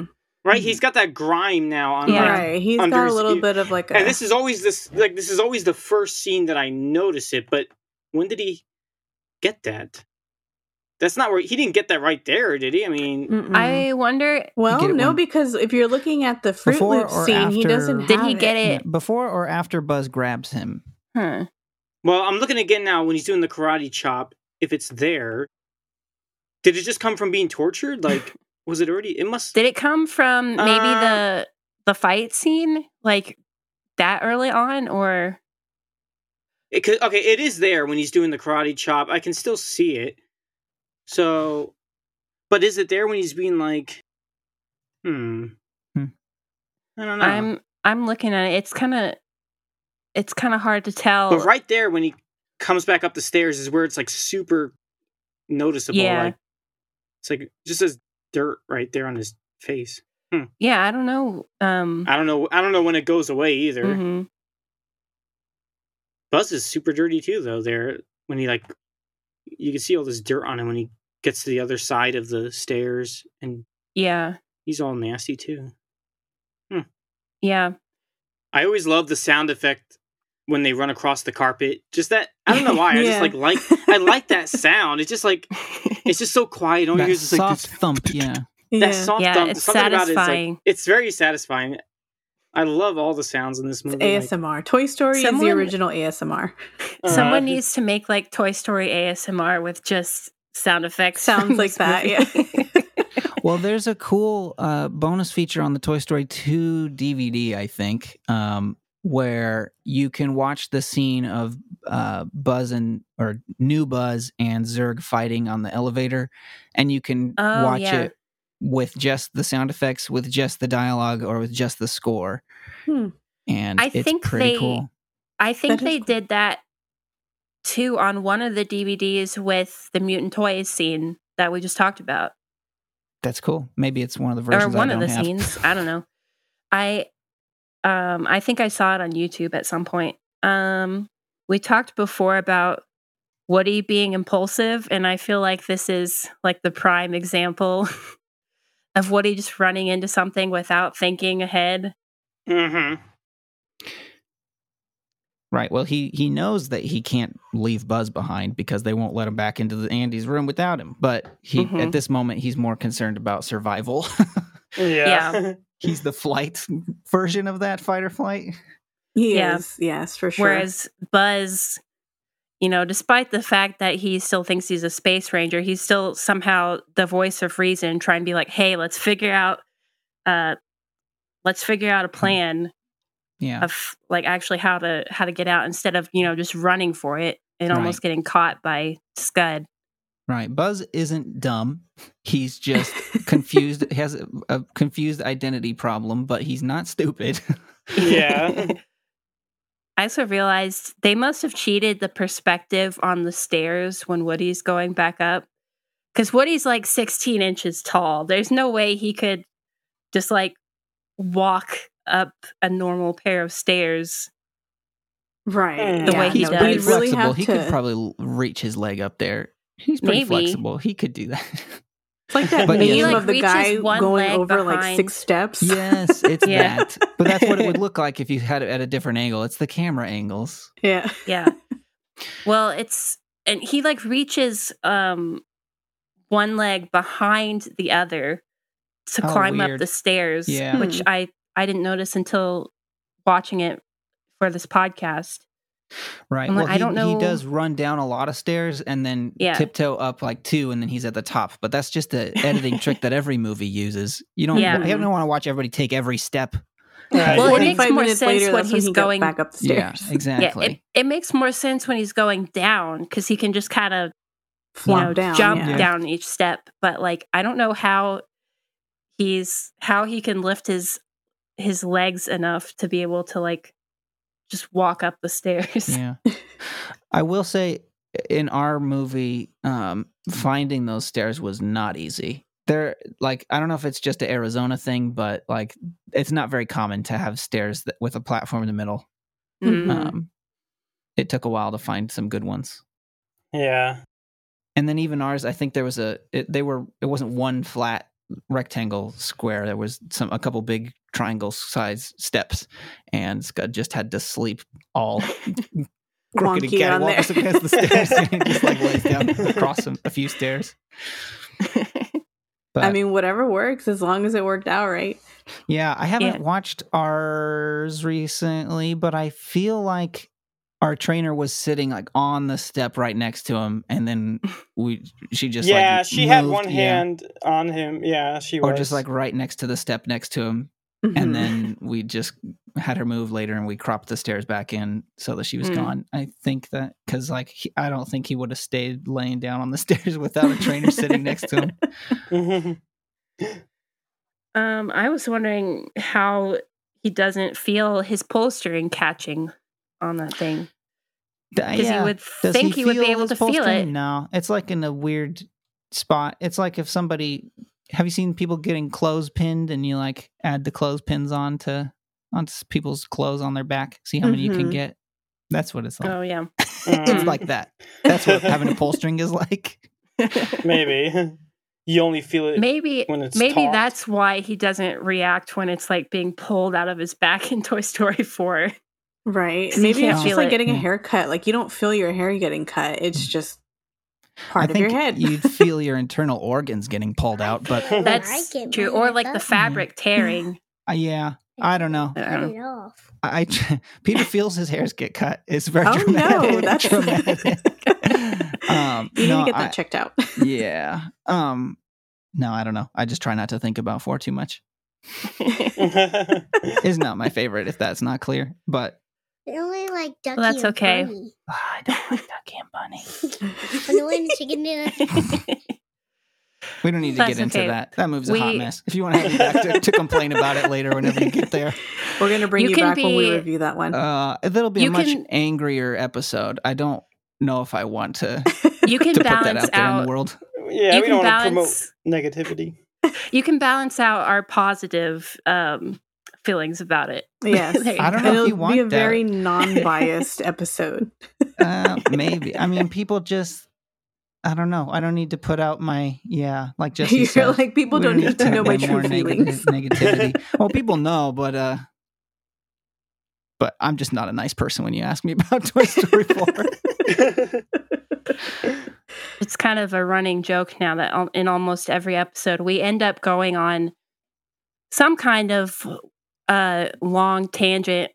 he's got that grime now on. Yeah, right. He's got a little bit of like. And this is always the first scene that I notice it. But when did he get that? That's not where he didn't get that right there, did he? I mean, I wonder. Well, no, because if you're looking at the Fruit Loop scene, he doesn't. Did he get it before or after Buzz grabs him? Huh. Well, I'm looking again now when he's doing the karate chop. If it's there. Did it just come from being tortured? Like, was it already... It must... Did it come from maybe the fight scene? Like, that early on? Or... It is there when he's doing the karate chop. I can still see it. So... But is it there when he's being like... I don't know. I'm looking at it. It's kind of hard to tell. But right there when he comes back up the stairs is where it's like super noticeable. Yeah. Like, It's like, it just says dirt right there on his face. Hmm. Yeah, I don't know. I don't know when it goes away either. Mm-hmm. Buzz is super dirty too, though. There, when he like, you can see all this dirt on him when he gets to the other side of the stairs, and yeah, he's all nasty too. Hmm. Yeah, I always love the sound effect when they run across the carpet. Just that, I don't know why. Yeah. I just like I like that sound. It's just like, it's just so quiet. All you hear is like soft thump. Yeah. That soft thump. It's something satisfying. About it, it's very satisfying. I love all the sounds in this movie. It's ASMR. Like, Toy Story is the original ASMR. Someone needs to make like Toy Story ASMR with just sound effects. Sounds like that, yeah. Well, there's a cool bonus feature on the Toy Story 2 DVD, I think, where you can watch the scene of Buzz and Zerg fighting on the elevator, and you can watch it with just the sound effects, with just the dialogue, or with just the score. Hmm. And I think it's pretty cool. I think they did that too on one of the DVDs with the Mutant Toys scene that we just talked about. That's cool. Maybe it's one of the versions. Or one of the scenes. I don't know. I think I saw it on YouTube at some point. We talked before about Woody being impulsive, and I feel like this is like the prime example of Woody just running into something without thinking ahead. Mm-hmm. Right. Well, he knows that he can't leave Buzz behind because they won't let him back into Andy's room without him. But at this moment, he's more concerned about survival. Yeah. He's the flight version of that fight or flight. He is. Yes, for sure. Whereas Buzz, you know, despite the fact that he still thinks he's a space ranger, he's still somehow the voice of reason, trying to be like, hey, let's figure out a plan of like actually how to get out, instead of, you know, just running for it and almost getting caught by Scud. Right. Buzz isn't dumb. He's just confused. He has a confused identity problem, but he's not stupid. Yeah. I also realized they must have cheated the perspective on the stairs when Woody's going back up, because Woody's like 16 inches tall. There's no way he could just like walk up a normal pair of stairs. Right. The way he does. He's pretty flexible. He could probably reach his leg up there. He's pretty flexible. He could do that. It's like that meme of the guy going over like 6 steps. Yes, it's that. But that's what it would look like if you had it at a different angle. It's the camera angles. Yeah. Yeah. Well, and he like reaches one leg behind the other to climb up the stairs, which I didn't notice until watching it for this podcast. Right. Well, I don't know. He does run down a lot of stairs and then tiptoe up like 2, and then he's at the top. But that's just the editing trick that every movie uses. You don't want to watch everybody take every step. Right. Well, it makes more sense when he's going back up the stairs. Yeah, exactly. Yeah, it makes more sense when he's going down, because he can just kind of jump down each step. But like, I don't know how he can lift his legs enough to be able to like just walk up the stairs. Yeah. I will say, in our movie, finding those stairs was not easy. They're like, I don't know if it's just an Arizona thing, but like, it's not very common to have stairs with a platform in the middle. Mm-hmm. It took a while to find some good ones. Yeah. And then even ours, I think there was it wasn't one flat rectangle square. There was a couple big triangle size steps, and Scud just had to sleep all crooked again, walks against the stairs and just like lays down across a few stairs. But, I mean, whatever works, as long as it worked out right. Yeah, I haven't watched ours recently, but I feel like our trainer was sitting like on the step right next to him, and then she moved, had one hand on him. Yeah, she was just like right next to the step next to him, mm-hmm. and then we just had her move later, and we cropped the stairs back in so that she was gone. I think that because like I don't think he would have stayed laying down on the stairs without a trainer sitting next to him. Mm-hmm. I was wondering how he doesn't feel his polstering catching on that thing, because he would think he would be able to feel it. No, it's like in a weird spot. It's like if somebody, have you seen people getting clothespined and you like add the clothespins onto people's clothes on their back? See how many you can get? That's what it's like. Oh, yeah. It's like that. That's what having a pull string is like. Maybe. You only feel it when it's taut. That's why he doesn't react when it's like being pulled out of his back in Toy Story 4. Right. Maybe it's just like getting a haircut. Like you don't feel your hair getting cut. It's just part of your head. You'd feel your internal organs getting pulled out, but that's true. Or like the fabric tearing. Yeah. I don't know. Peter feels his hairs get cut. It's very dramatic. No, that's dramatic. You need to get that checked out. Yeah. No, I don't know. I just try not to think about 4 too much. Is not my favorite, if that's not clear. But I only like Ducky and Bunny. Oh, I don't like Ducky and Bunny. I'm the one chicken dinner. We don't need to get into that. That move's a hot mess. If you want to have me back to complain about it later whenever you get there. We're going to bring you back when we review that one. That'll be a much angrier episode. I don't know if I want to, put that out there in the world. Yeah, we don't want to promote negativity. You can balance out our positive feelings about it. Yes. I don't know if you want that. It'll be a very non-biased episode. Maybe. I mean, people just... I don't know. I don't need to put out my, like Jesse said. Like, people don't need to know my true feelings. Negativity. Well, people know, but I'm just not a nice person when you ask me about Toy Story 4. It's kind of a running joke now that in almost every episode, we end up going on some kind of long tangent.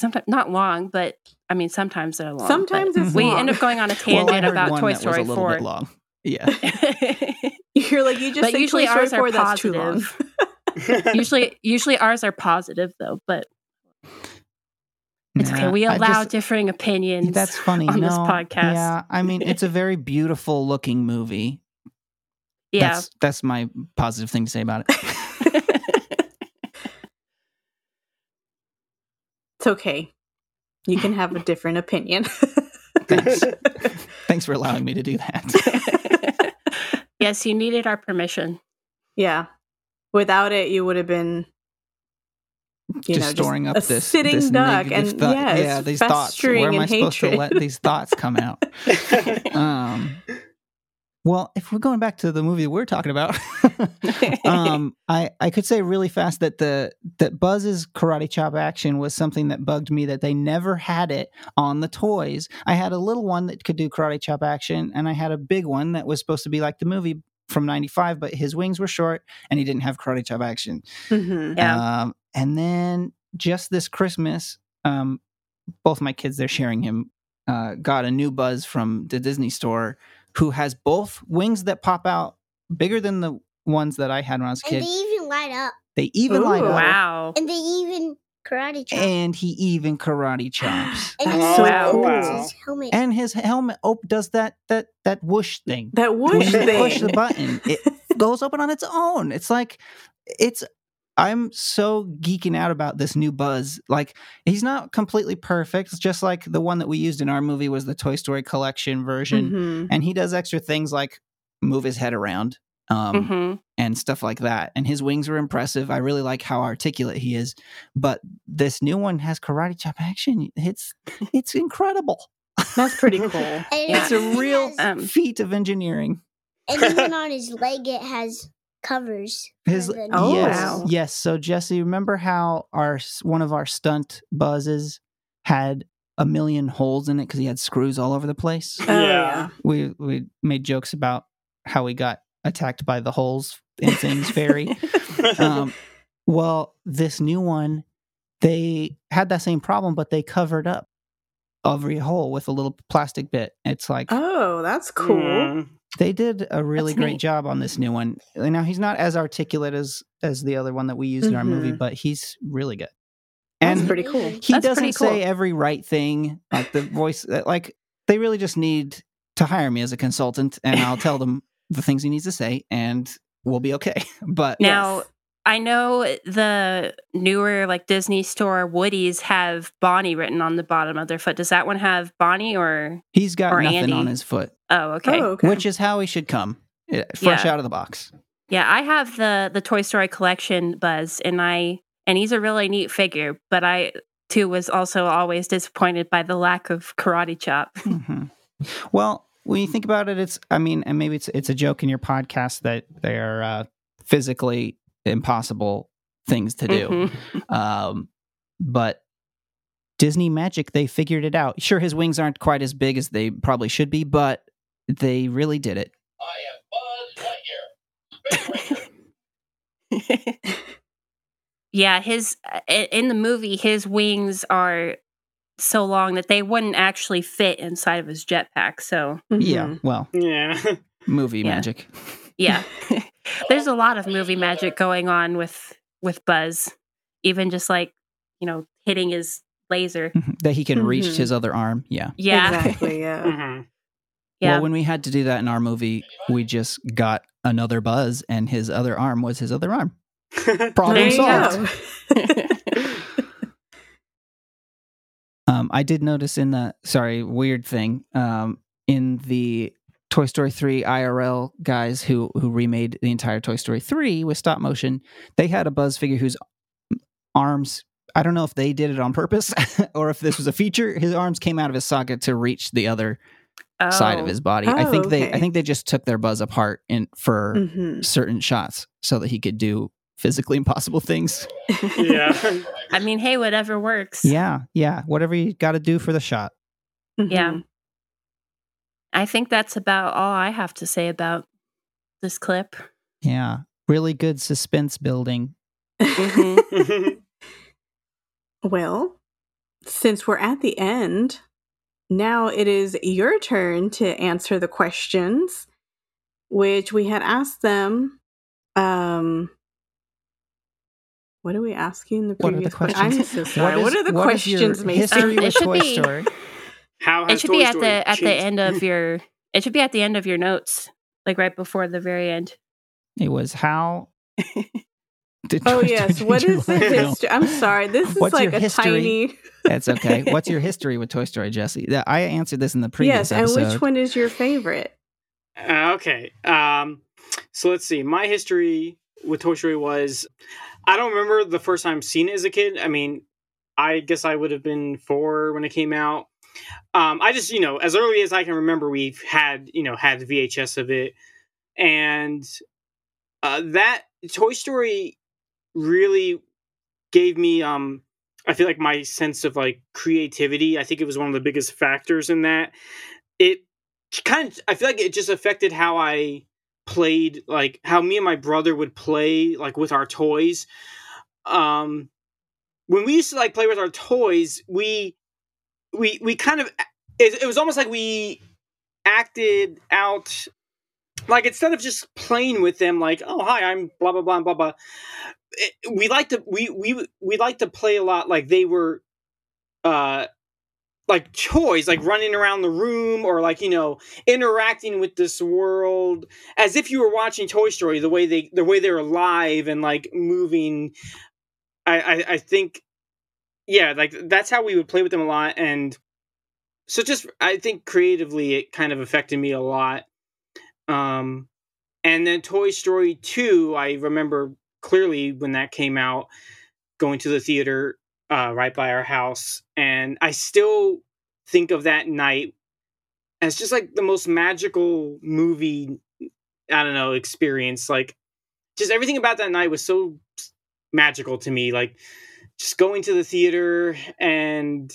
Sometimes not long, but I mean, sometimes they're long. Sometimes it's long. We end up going on a tangent about Toy Story 4. Well, I heard one that was a little bit long. Yeah. You're like, you just but say usually Toy Story 4, that's too long. Usually ours are positive, though, but it's okay. We allow differing opinions on this podcast. Yeah, I mean, it's a very beautiful looking movie. Yeah. That's my positive thing to say about it. It's okay. You can have a different opinion. Thanks for allowing me to do that. Yes, you needed our permission. Yeah. Without it, you would have been, just storing up this sitting this duck and these thoughts. Where am I supposed to let these thoughts come out? Well, if we're going back to the movie we're talking about, I could say really fast that that Buzz's karate chop action was something that bugged me, that they never had it on the toys. I had a little one that could do karate chop action, and I had a big one that was supposed to be like the movie from 95, but his wings were short, and he didn't have karate chop action. Mm-hmm, yeah. And then just this Christmas, both my kids, they're sharing him, got a new Buzz from the Disney store, who has both wings that pop out bigger than the ones that I had when I was a kid. And they even light up. Wow. And they even karate chop. And he even karate chops. His helmet. And his helmet does that whoosh thing. That whoosh thing. When you push the button, it goes open on its own. It's like, I'm so geeking out about this new Buzz. Like, he's not completely perfect. It's just like the one that we used in our movie was the Toy Story collection version. Mm-hmm. And he does extra things like move his head around and stuff like that. And his wings are impressive. I really like how articulate he is. But this new one has karate chop action. It's incredible. That's pretty cool. It's a real feat of engineering. And even on his leg, it has... covers. Yes. So Jesse, remember how one of our stunt Buzzes had a million holes in it because he had screws all over the place? Yeah. We made jokes about how we got attacked by the holes in things fairy. Well, this new one, they had that same problem, but they covered up every hole with a little plastic bit. It's like, oh, that's cool. Yeah. They did a really great job on this new one. Now, he's not as articulate as the other one that we used in our movie, but he's really good. And that's pretty cool. He doesn't say every right thing. Like the voice, like they really just need to hire me as a consultant, and I'll tell them the things he needs to say, and we'll be okay. But now, I know the newer like Disney store Woodies have Bonnie written on the bottom of their foot. Does that one have Bonnie or Andy? He's got nothing on his foot. Oh, okay. Which is how he should come. Fresh out of the box. Yeah, I have the Toy Story collection, Buzz, and he's a really neat figure, but I too was also always disappointed by the lack of karate chop. Mm-hmm. Well, when you think about it, and maybe it's a joke in your podcast that they are physically impossible things to do. Mm-hmm. But Disney magic, they figured it out. Sure, his wings aren't quite as big as they probably should be, but they really did it. I am Buzz Lightyear. Yeah, in the movie, his wings are so long that they wouldn't actually fit inside of his jetpack. So movie magic. Yeah, there's a lot of movie magic going on with Buzz, even just hitting his laser that he can reach his other arm. Yeah, exactly. Yeah. Mm-hmm. Yeah. Well, when we had to do that in our movie, we just got another Buzz, and his other arm was his other arm. Problem solved. I did notice weird thing in the Toy Story 3 IRL guys who remade the entire Toy Story 3 with stop motion. They had a Buzz figure whose arms, I don't know if they did it on purpose or if this was a feature, his arms came out of his socket to reach the other side of his body. I think they just took their Buzz apart for certain shots so that he could do physically impossible things. Yeah. I mean, hey, whatever works. Yeah. Whatever you got to do for the shot. Mm-hmm. Yeah. I think that's about all I have to say about this clip. Yeah. Really good suspense building. Mm-hmm. Well, since we're at the end, now it is your turn to answer the questions, which we had asked them. What are we asking in the previous question? I'm so sorry. What are the questions, Macy? It should Toy Story? It should be at the end of your notes, like right before the very end. It was how. What is the history? I'm sorry. This is That's okay. What's your history with Toy Story, Jesse? I answered this in the previous episode. And which one is your favorite? Okay. So let's see. My history with Toy Story was, I don't remember the first time seeing it as a kid. I mean, I guess I would have been 4 when it came out. I just, as early as I can remember, we've had VHS of it. And that Toy Story really gave me, I feel like, my sense of creativity. I think it was one of the biggest factors in that. It I feel like it just affected how I played, how me and my brother would play, with our toys. When we used to play with our toys, we kind of, it was almost like we acted out, instead of just playing with them, oh, hi, I'm blah, blah, blah, blah, blah. We like to play a lot they were toys, running around the room or interacting with this world as if you were watching Toy Story, the way they're alive and moving. I think that's how we would play with them a lot, and so just I think creatively it kind of affected me a lot. And then Toy Story 2, I remember clearly when that came out, going to the theater right by our house, and I still think of that night as just the most magical movie, I don't know, experience. Just everything about that night was so magical to me. Just going to the theater, and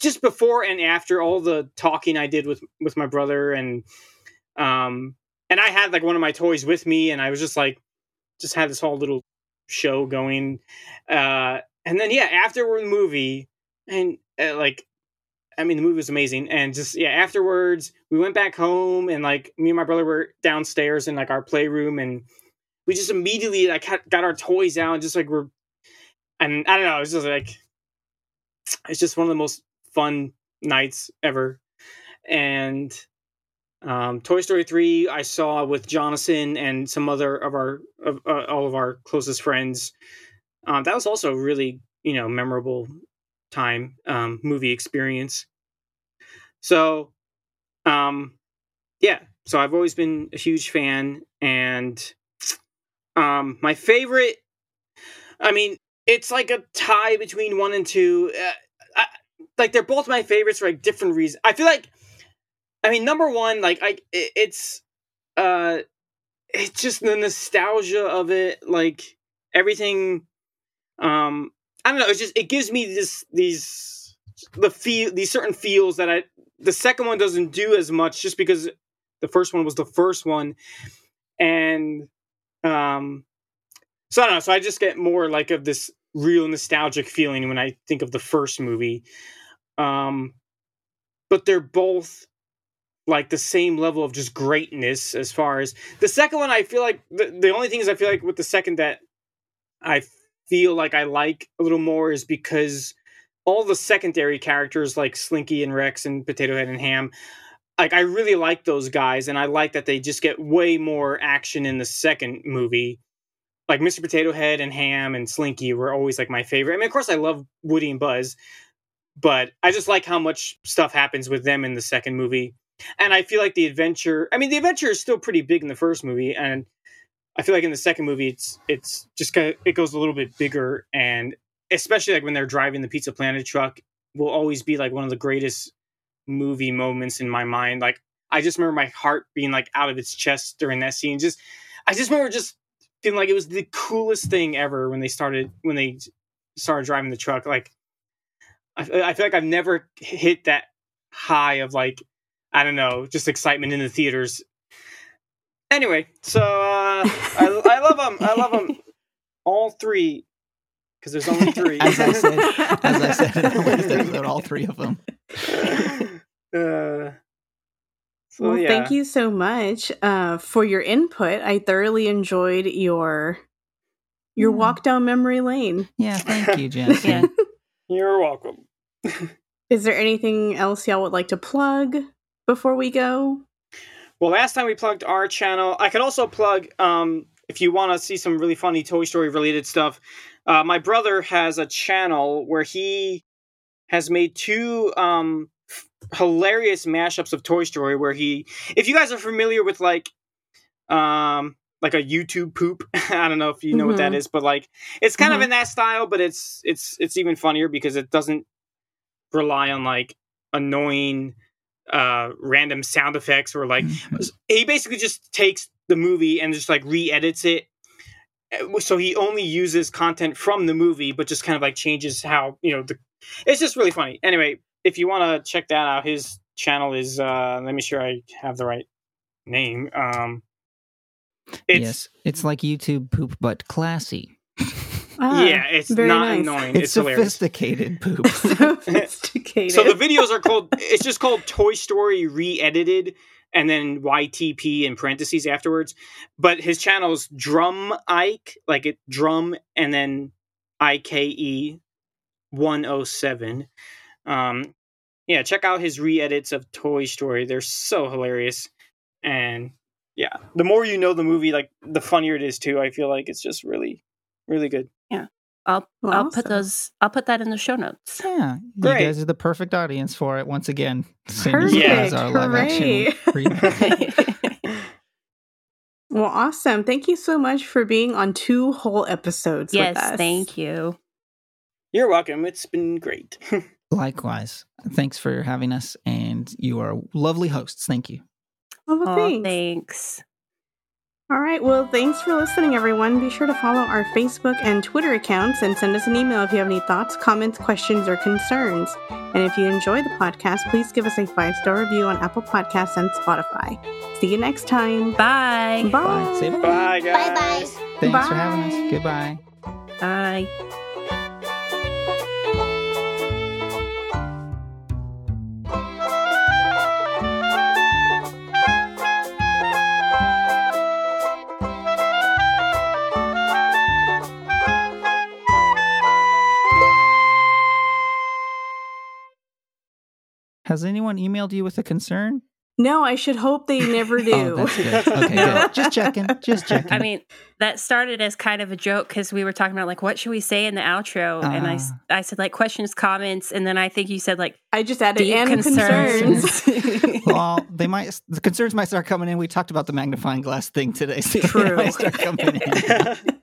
just before and after, all the talking I did with my brother, and I had one of my toys with me, and I was just had this whole little show going. And then, after we're in the movie, and, the movie was amazing. And just, afterwards, we went back home, and, me and my brother were downstairs in, our playroom, and we just immediately, got our toys out, and just, and I don't know, it's just, it's just one of the most fun nights ever. And Toy Story 3, I saw with Jonathan and some other of all of our closest friends. That was also a really, memorable time, movie experience. So, So I've always been a huge fan, and my favorite, I mean, it's like a tie between 1 and 2. Like, they're both my favorites for, like, different reasons. I feel like, I mean, number one, like, it's just the nostalgia of it, like, everything, I don't know, it's just, it gives me these certain feels that the second one doesn't do as much, just because the first one was the first one, and, so I don't know, so I just get more, like, of this real nostalgic feeling when I think of the first movie, but they're both, like, the same level of just greatness. As far as the second one, I feel like the only thing is, I feel like with the second that I feel like I like a little more is because all the secondary characters like Slinky and Rex and Potato Head and Hamm, like, I really like those guys, and I like that they just get way more action in the second movie. Like, Mr. Potato Head and Hamm and Slinky were always, like, my favorite. I mean, of course I love Woody and Buzz, but I just like how much stuff happens with them in the second movie. And I feel like the adventure is still pretty big in the first movie, and I feel like in the second movie it's just kind of, it goes a little bit bigger, and especially like when they're driving the Pizza Planet truck will always be like one of the greatest movie moments in my mind. Like, I just remember my heart being like out of its chest during that scene. I just remember just feeling like it was the coolest thing ever when they started driving the truck. Like, I feel like I've never hit that high of, like, I don't know, just excitement in the theaters. Anyway, so I love them, all three, because there's only three. As I said in the last episode, all three of them. Well, thank you so much for your input. I thoroughly enjoyed your walk down memory lane. Yeah, thank you, Jess. Yeah. You're welcome. Is there anything else y'all would like to plug before we go? Well, last time we plugged our channel. I could also plug, if you want to see some really funny Toy Story related stuff, my brother has a channel where he has made two hilarious mashups of Toy Story, where he, if you guys are familiar with like a YouTube poop, I don't know if you know what that is, but like it's kind of in that style, but it's even funnier because it doesn't rely on like annoying random sound effects or like he basically just takes the movie and just like re-edits it, so he only uses content from the movie but just kind of like changes how, you know, it's just really funny. Anyway, if you want to check that out, his channel is let me sure I have the right name. It's like YouTube poop but classy. Yeah, it's not nice. Annoying. It's sophisticated poop. Sophisticated. So the videos are called, it's just called Toy Story Re-Edited, and then YTP in parentheses afterwards. But his channel's Drum Ike, like it drum, and then IKE 107. Yeah, check out his re-edits of Toy Story. They're so hilarious. And yeah, the more you know the movie, like the funnier it is too. I feel like it's just really, really good. Yeah. I'll put that in the show notes. Yeah. Great. You guys are the perfect audience for it once again. Perfect. As our live action. Well, awesome. Thank you so much for being on 2 whole episodes with us. Yes, thank you. You're welcome. It's been great. Likewise. Thanks for having us, and you are lovely hosts. Thank you. Oh, well, thanks. All right. Well, thanks for listening, everyone. Be sure to follow our Facebook and Twitter accounts and send us an email if you have any thoughts, comments, questions, or concerns. And if you enjoy the podcast, please give us a 5-star review on Apple Podcasts and Spotify. See you next time. Bye. Bye. Bye. Say bye, guys. Bye. Thanks for having us. Goodbye. Bye. Has anyone emailed you with a concern? No, I should hope they never do. Oh, that's good. Okay, good. Just checking. I mean, that started as kind of a joke because we were talking about, like, what should we say in the outro? And I said, like, questions, comments, and then I think you said, like, I just added and concerns. Well, the concerns might start coming in. We talked about the magnifying glass thing today. So true. They might start coming in.